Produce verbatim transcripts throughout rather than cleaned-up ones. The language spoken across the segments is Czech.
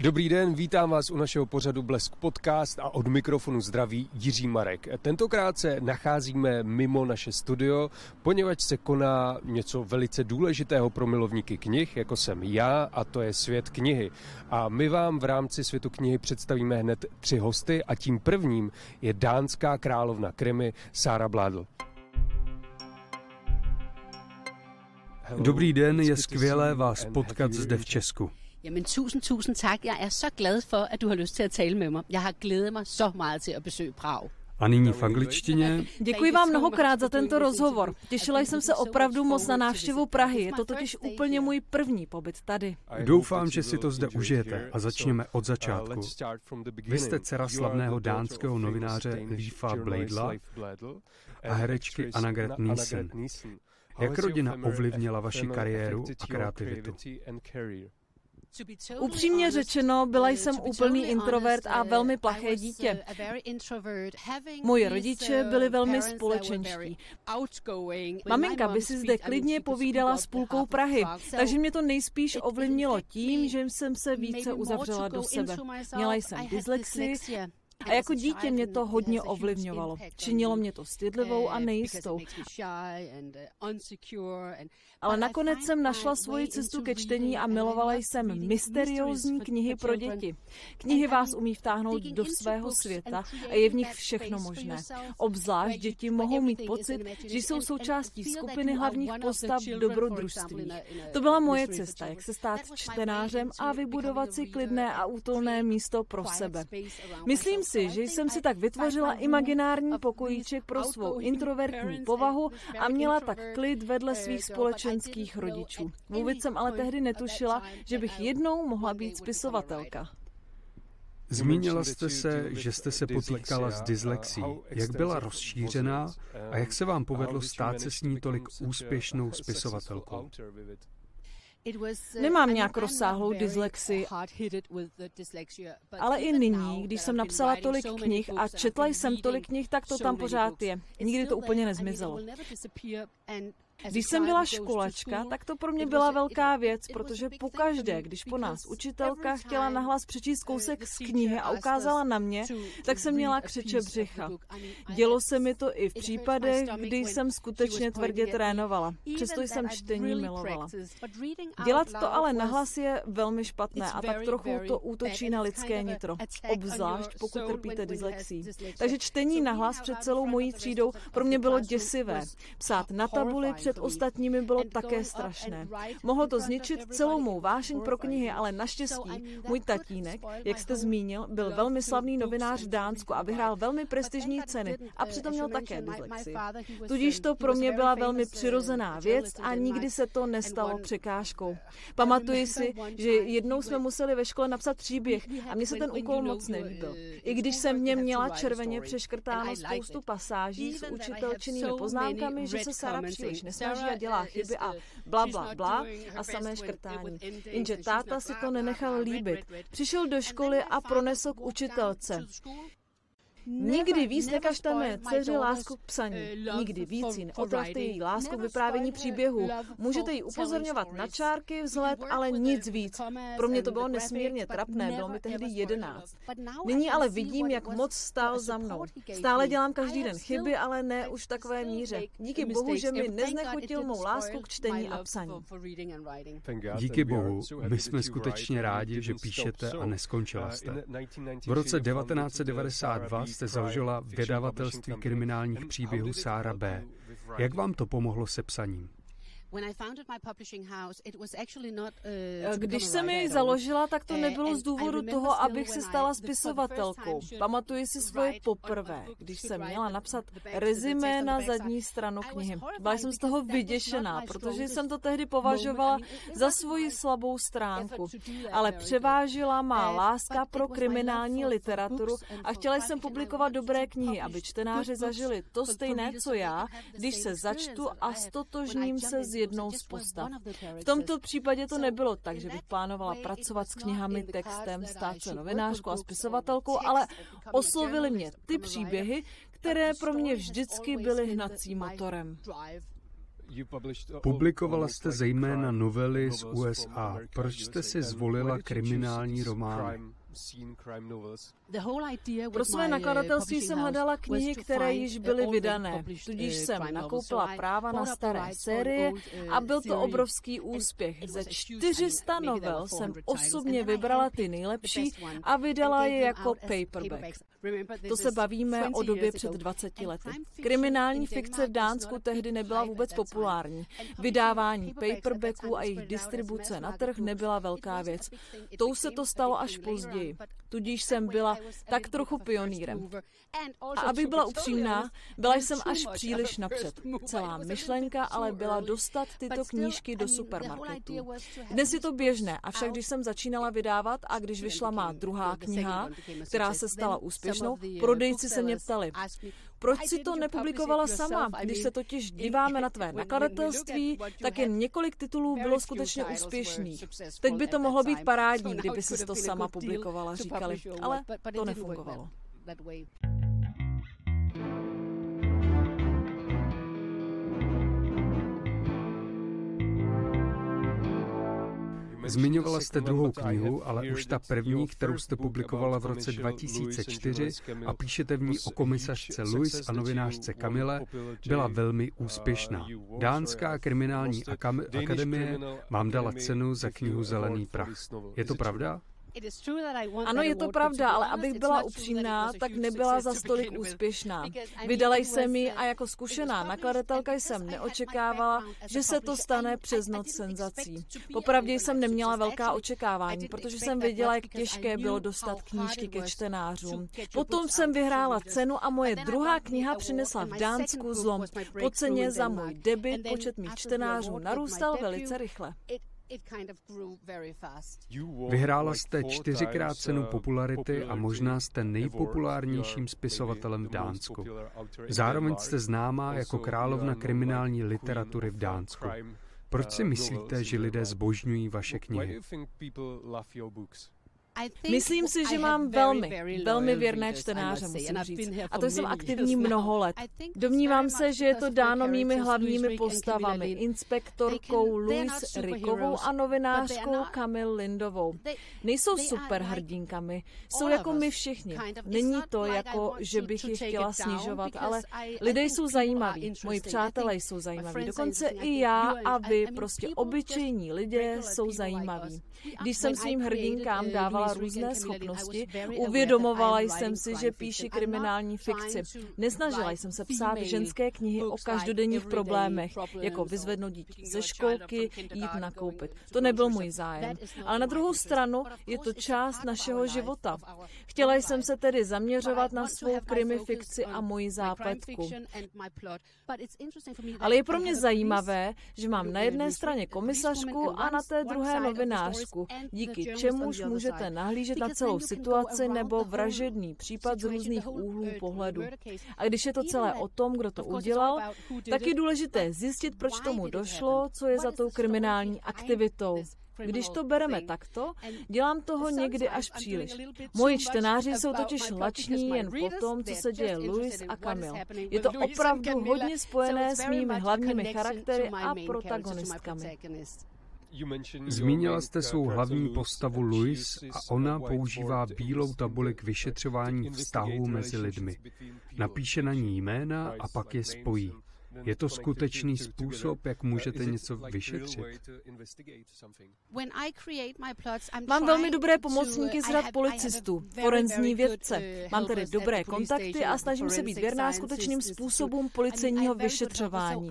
Dobrý den, vítám vás u našeho pořadu Blesk Podcast a od mikrofonu zdraví Jiří Marek. Tentokrát se nacházíme mimo naše studio, poněvadž se koná něco velice důležitého pro milovníky knih, jako jsem já, a to je svět knihy. A my vám v rámci světu knihy představíme hned tři hosty a tím prvním je dánská královna krimi Sara Blædel. Dobrý den, je skvělé vás potkat zde v Česku. Jamen tusind, tusind tak. Jeg er så glad for, at du har lyst til at tale med mig. Jeg har glædet mig så meget til at besøge Prag. A nyní v angličtině. Děkuji vám mnohokrát za tento rozhovor. Těšila jsem se opravdu moc na návštěvu Prahy. Je to totiž úplně můj první pobyt tady. Doufám, že si to zde užijete a začněme od začátku. Vy jste dcera slavného dánského novináře Vífa Blædela a herečky Anagret Nielsen. Jak rodina ovlivnila vaši kariéru a kreativitu? Upřímně řečeno, byla jsem úplný introvert a velmi plaché dítě. Moji rodiče byli velmi společenští. Maminka by si zde klidně povídala s půlkou Prahy, takže mě to nejspíš ovlivnilo tím, že jsem se více uzavřela do sebe. Měla jsem dyslexii a jako dítě mě to hodně ovlivňovalo. Činilo mě to stydlivou a nejistou. Ale nakonec jsem našla svoji cestu ke čtení a milovala jsem mysteriózní knihy pro děti. Knihy vás umí vtáhnout do svého světa a je v nich všechno možné. Obzvlášť děti mohou mít pocit, že jsou součástí skupiny hlavních postav dobrodružství. To byla moje cesta, jak se stát čtenářem a vybudovat si klidné a útulné místo pro sebe. Myslím si, že jsem si tak vytvořila imaginární pokojíček pro svou introvertní povahu a měla tak klid vedle svých společenských rodičů. Vůbec jsem ale tehdy netušila, že bych jednou mohla být spisovatelka. Zmínila jste se, že jste se potýkala s dyslexií. Jak byla rozšířená a jak se vám povedlo stát se s ní tolik úspěšnou spisovatelkou? Nemám nějak rozsáhlou dyslexii, ale i nyní, když jsem napsala tolik knih a četla jsem tolik knih, tak to tam pořád je. Nikdy to úplně nezmizelo. Když jsem byla školačka, tak to pro mě byla velká věc, protože pokaždé, když po nás učitelka chtěla nahlas přečíst kousek z knihy a ukázala na mě, tak jsem měla křeče břicha. Dělo se mi to i v případech, kdy jsem skutečně tvrdě trénovala. Přesto jsem čtení milovala. Dělat to ale nahlas je velmi špatné a tak trochu to útočí na lidské nitro, obzvlášť pokud trpíte dyslexii. Takže čtení nahlas před celou mojí třídou pro mě bylo děsivé. Psát na tabuli před ostatními bylo také strašné. Mohlo to zničit celou mou vášeň pro knihy, ale naštěstí můj tatínek, jak jste zmínil, byl velmi slavný novinář v Dánsku a vyhrál velmi prestižní ceny a přitom měl také dyslexii. Tudíž to pro mě byla velmi přirozená věc a nikdy se to nestalo překážkou. Pamatuji si, že jednou jsme museli ve škole napsat příběh a mně se ten úkol moc nelíbil. I když jsem v něm měla červeně přeškrtáno spoustu pasáží s učitelčinými poznámkami, že se Sara příliš nesnaží a dělá chyby a bla, bla, bla a samé škrtání. Jenže táta si to nenechal líbit. Přišel do školy a pronesl k učitelce. Nikdy víc nekažte mé dceři lásku k psaní. Nikdy víc ji neotravte její lásku k vyprávění příběhů. Můžete ji upozorňovat na čárky, vzhled, ale nic víc. Pro mě to bylo nesmírně trapné, bylo mi tehdy jedenáct. Nyní ale vidím, jak moc stál za mnou. Stále dělám každý den chyby, ale ne už v takové míře. Díky Bohu, že mi neznechutil mou lásku k čtení a psaní. Díky Bohu, my jsme skutečně rádi, že píšete a neskončila jste. V roce devatenáct set devadesát dva jste založila vydavatelství kriminálních příběhů Sara B. Jak vám to pomohlo se psaním? Když jsem jej založila, tak to nebylo z důvodu toho, abych se stala spisovatelkou. Pamatuji si svoje poprvé, když jsem měla napsat rezimé na zadní stranu knihy. Byla jsem z toho vyděšená, protože jsem to tehdy považovala za svoji slabou stránku. Ale převážila má láska pro kriminální literaturu a chtěla jsem publikovat dobré knihy, aby čtenáři zažili to stejné, co já, když se začtu a stotožním se z jednou z postav. V tomto případě to nebylo tak, že bych plánovala pracovat s knihami, textem, stát se novinářkou a spisovatelkou, ale oslovily mě ty příběhy, které pro mě vždycky byly hnacím motorem. Publikovala jste zejména novely z U S A. Proč jste si zvolila kriminální román? Pro své nakladatelství jsem hledala knihy, které již byly vydané, tudíž jsem nakoupila práva na staré série a byl to obrovský úspěch. Ze čtyři sta novel jsem osobně vybrala ty nejlepší a vydala je jako paperback. To se bavíme o době před dvaceti lety. Kriminální fikce v Dánsku tehdy nebyla vůbec populární. Vydávání paperbacků a jejich distribuce na trh nebyla velká věc. Tou se to stalo až později. Tudíž jsem byla tak trochu pionýrem. A abych byla upřímná, byla jsem až příliš napřed. Celá myšlenka ale byla dostat tyto knížky do supermarketů. Dnes je to běžné, avšak když jsem začínala vydávat a když vyšla má druhá kniha, která se stala úspěšnou, prodejci se mě ptali, proč si to nepublikovala sama? Když se totiž díváme na tvé nakladatelství, tak jen několik titulů bylo skutečně úspěšných. Teď by to mohlo být parádní, kdyby si to sama publikovala, říkali, ale to nefungovalo. Zmiňovala jste druhou knihu, ale už ta první, kterou jste publikovala v roce dva tisíce čtyři a píšete v ní o komisařce Louise a novinářce Camille, byla velmi úspěšná. Dánská kriminální akademie vám dala cenu za knihu Zelený prach. Je to pravda? Ano, je to pravda, ale abych byla upřímná, tak nebyla za tolik úspěšná. Vydala jsem ji a jako zkušená nakladatelka jsem neočekávala, že se to stane přes noc senzací. Popravdě jsem neměla velká očekávání, protože jsem věděla, jak těžké bylo dostat knížky ke čtenářům. Potom jsem vyhrála cenu a moje druhá kniha přinesla v Dánsku zlom. Po ceně za můj debut počet mých čtenářů narůstal velice rychle. Vyhrála jste čtyřikrát cenu popularity a možná jste nejpopulárnějším spisovatelem v Dánsku. Zároveň jste známá jako královna kriminální literatury v Dánsku. Proč si myslíte, že lidé zbožňují vaše knihy? Myslím si, že mám velmi, velmi věrné čtenáře, musím říct. A to jsem aktivní mnoho let. Domnívám se, že je to dáno mými hlavními postavami, inspektorkou Louise Rickovou a novinářkou Camille Lindovou. Nejsou superhrdinkami, jsou jako my všichni. Není to jako, že bych je chtěla snižovat, ale lidé jsou zajímaví, moji přátelé jsou zajímaví, dokonce i já a vy, prostě obyčejní lidé jsou zajímaví. Když jsem svým hrdinkám dávala různé schopnosti, uvědomovala jsem si, že píši kriminální fikci. Nesnažila jsem se psát ženské knihy o každodenních problémech, jako vyzvednout dítě ze školky, jít nakoupit. To nebyl můj zájem. Ale na druhou stranu je to část našeho života. Chtěla jsem se tedy zaměřovat na svou krimi fikci a moji zápletku. Ale je pro mě zajímavé, že mám na jedné straně komisařku a na té druhé novinářku, díky čemuž můžete nahlížet na celou situaci nebo vražedný případ z různých úhlů pohledu. A když je to celé o tom, kdo to udělal, tak je důležité zjistit, proč tomu došlo, co je za tou kriminální aktivitou. Když to bereme takto, dělám toho někdy až příliš. Moji čtenáři jsou totiž lační jen po tom, co se děje Louise a Camille. Je to opravdu hodně spojené s mými hlavními charaktery a protagonistkami. Zmínila jste svou hlavní postavu Louise a ona používá bílou tabuli k vyšetřování vztahů mezi lidmi. Napíše na ní jména a pak je spojí. Je to skutečný způsob, jak můžete něco vyšetřit? Mám velmi dobré pomocníky z řad policistů, forenzní vědce. Mám tedy dobré kontakty a snažím se být věrná skutečným způsobům policejního vyšetřování.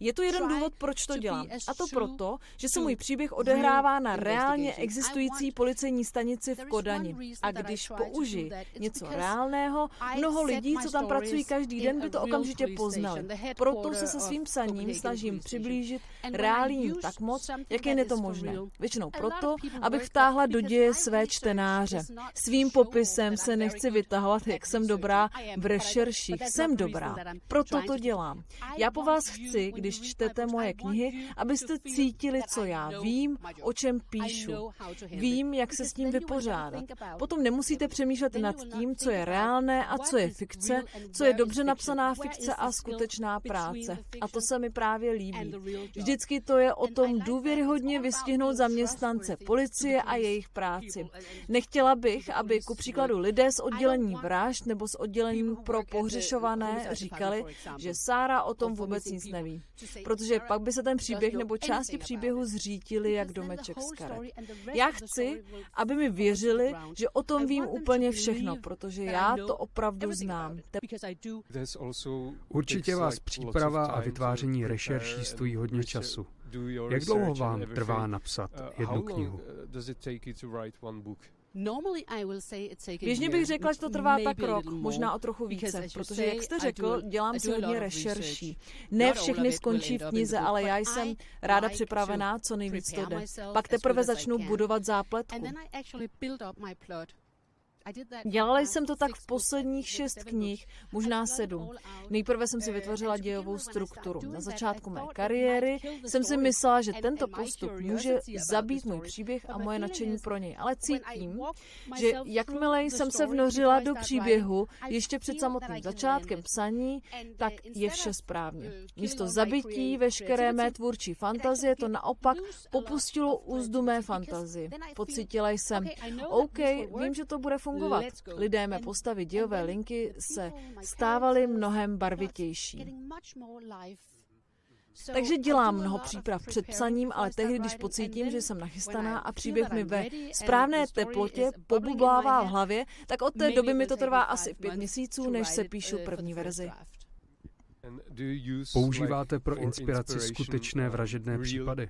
Je to jeden důvod, proč to dělám. A to proto, že se můj příběh odehrává na reálně existující policejní stanici v Kodani. A když použiji něco reálného, mnoho lidí, co tam pracují každý den, by to okamžitě poznali. Proto se se svým psaním snažím přiblížit reálím tak moc, jak jen je to možné. Většinou proto, abych vtáhla do děje své čtenáře. Svým popisem se nechci vytahovat, jak jsem dobrá v rešerších. Jsem dobrá. Proto to dělám. Já po vás chci, když čtete moje knihy, abyste cítili, co já vím, o čem píšu. Vím, jak se s tím vypořádat. Potom nemusíte přemýšlet nad tím, co je reálné a co je fikce, co je dobře napsaná fikce a skutečná práce. A to se mi právě líbí. Vždycky to je o tom důvěryhodně vystihnout zaměstnance policie a jejich práci. Nechtěla bych, aby ku příkladu lidé z oddělení vražd nebo z oddělení pro pohřešované říkali, že Sára o tom vůbec nic neví. Protože pak by se ten příběh nebo části příběhu zřítily jak domeček z karet. Já chci, aby mi věřili, že o tom vím úplně všechno, protože já to opravdu znám. Určitě vás příprava a vytváření rešerší stojí hodně času. Jak dlouho vám trvá napsat jednu knihu? Běžně bych řekla, že to trvá tak rok, možná o trochu více, protože, jak jste řekl, dělám si hodně rešerší. Ne všechny skončí v knize, ale já jsem ráda připravená, co nejvíc to jde. Pak teprve začnu budovat zápletku. Dělala jsem to tak v posledních šest knih, možná sedm. Nejprve jsem si vytvořila dějovou strukturu. Na začátku mé kariéry jsem si myslela, že tento postup může zabít můj příběh a moje nadšení pro něj. Ale cítím, že jakmile jsem se vnořila do příběhu, ještě před samotným začátkem psaní, tak je vše správně. Místo zabití veškeré mé tvůrčí fantazie to naopak popustilo úzdu mé fantazie. Pocítila jsem, OK, vím, že to bude fungovat. Lidé mé postavy dějové linky se stávaly mnohem barvitější. Takže dělám mnoho příprav před psaním, ale tehdy, když pocítím, že jsem nachystaná a příběh mi ve správné teplotě pobublává v hlavě, tak od té doby mi to trvá asi pět měsíců, než se píšu první verzi. Používáte pro inspiraci skutečné vražedné případy?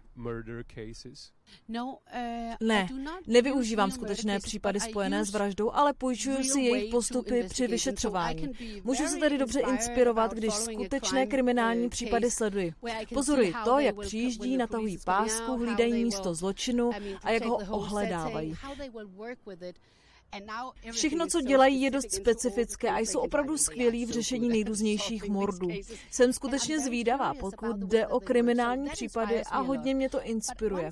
Ne, nevyužívám skutečné případy spojené s vraždou, ale půjčuju si jejich postupy při vyšetřování. Můžu se tady dobře inspirovat, když skutečné kriminální případy sleduji. Pozoruji to, jak přijíždí, natahují pásku, hlídají místo zločinu a jak ho ohledávají. Všechno, co dělají, je dost specifické a jsou opravdu skvělí v řešení nejrůznějších mordů. Jsem skutečně zvídavá, pokud jde o kriminální případy a hodně mě to inspiruje.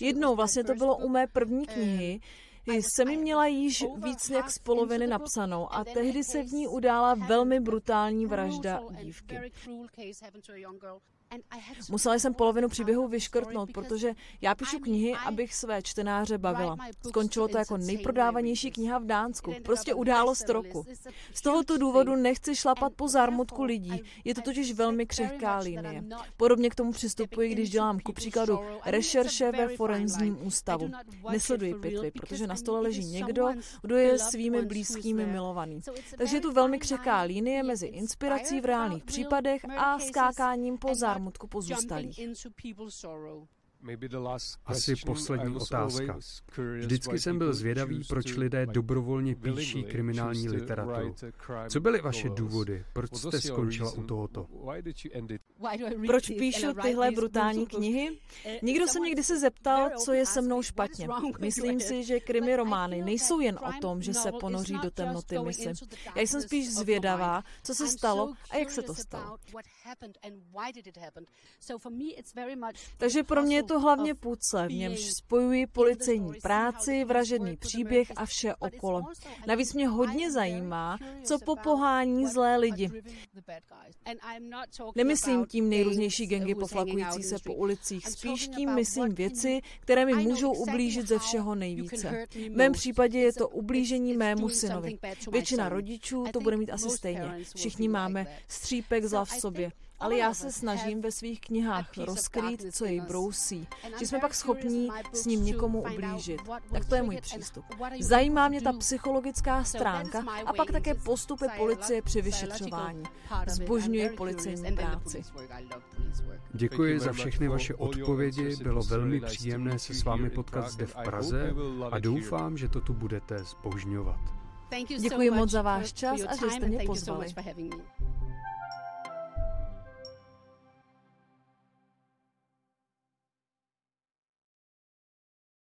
Jednou, vlastně to bylo u mé první knihy, jsem ji měla již víc jak z poloviny napsanou a tehdy se v ní udála velmi brutální vražda dívky. Musela jsem polovinu příběhu vyškrtnout, protože já píšu knihy, abych své čtenáře bavila. Skončilo to jako nejprodávanější kniha v Dánsku. Prostě událost roku. Z tohoto důvodu nechci šlapat po zármutku lidí. Je to totiž velmi křehká linie. Podobně k tomu přistupuji, když dělám ku příkladu rešerše ve forenzním ústavu. Nesleduji pitvy, protože na stole leží někdo, kdo je svými blízkými milovaný. Takže je tu velmi křehká linie mezi inspirací v reálných případech a skákáním po zármutku. Asi poslední otázka. Vždycky jsem byl zvědavý, proč lidé dobrovolně píší kriminální literaturu. Co byly vaše důvody? Proč jste skončila u tohoto? Proč píšu tyhle brutální knihy? Nikdo se mě kdysi zeptal, co je se mnou špatně. Myslím si, že krimi romány nejsou jen o tom, že se ponoří do temnoty mysli. Já jsem spíš zvědavá, co se stalo a jak se to stalo. Takže pro mě je to hlavně pucle, v němž spojuji policejní práci, vražedný příběh a vše okolo. Navíc mě hodně zajímá, co popohání zlé lidi. Nemyslím tím nejrůznější gangy poflakující se po ulicích, spíš tím myslím věci, které mi můžou ublížit ze všeho nejvíce. V mém případě je to ublížení mému synovi. Většina rodičů to bude mít asi stejně. Všichni máme střípek zla v sobě. Ale já se snažím ve svých knihách rozkrýt, co jej brousí, že jsme pak schopní s ním někomu ublížit. Tak to je můj přístup. Zajímá mě ta psychologická stránka a pak také postupy policie při vyšetřování. Zbožňuji policejní práci. Děkuji za všechny vaše odpovědi, bylo velmi příjemné se s vámi potkat zde v Praze a doufám, že to tu budete zbožňovat. Děkuji moc za váš čas a že jste mě pozvali.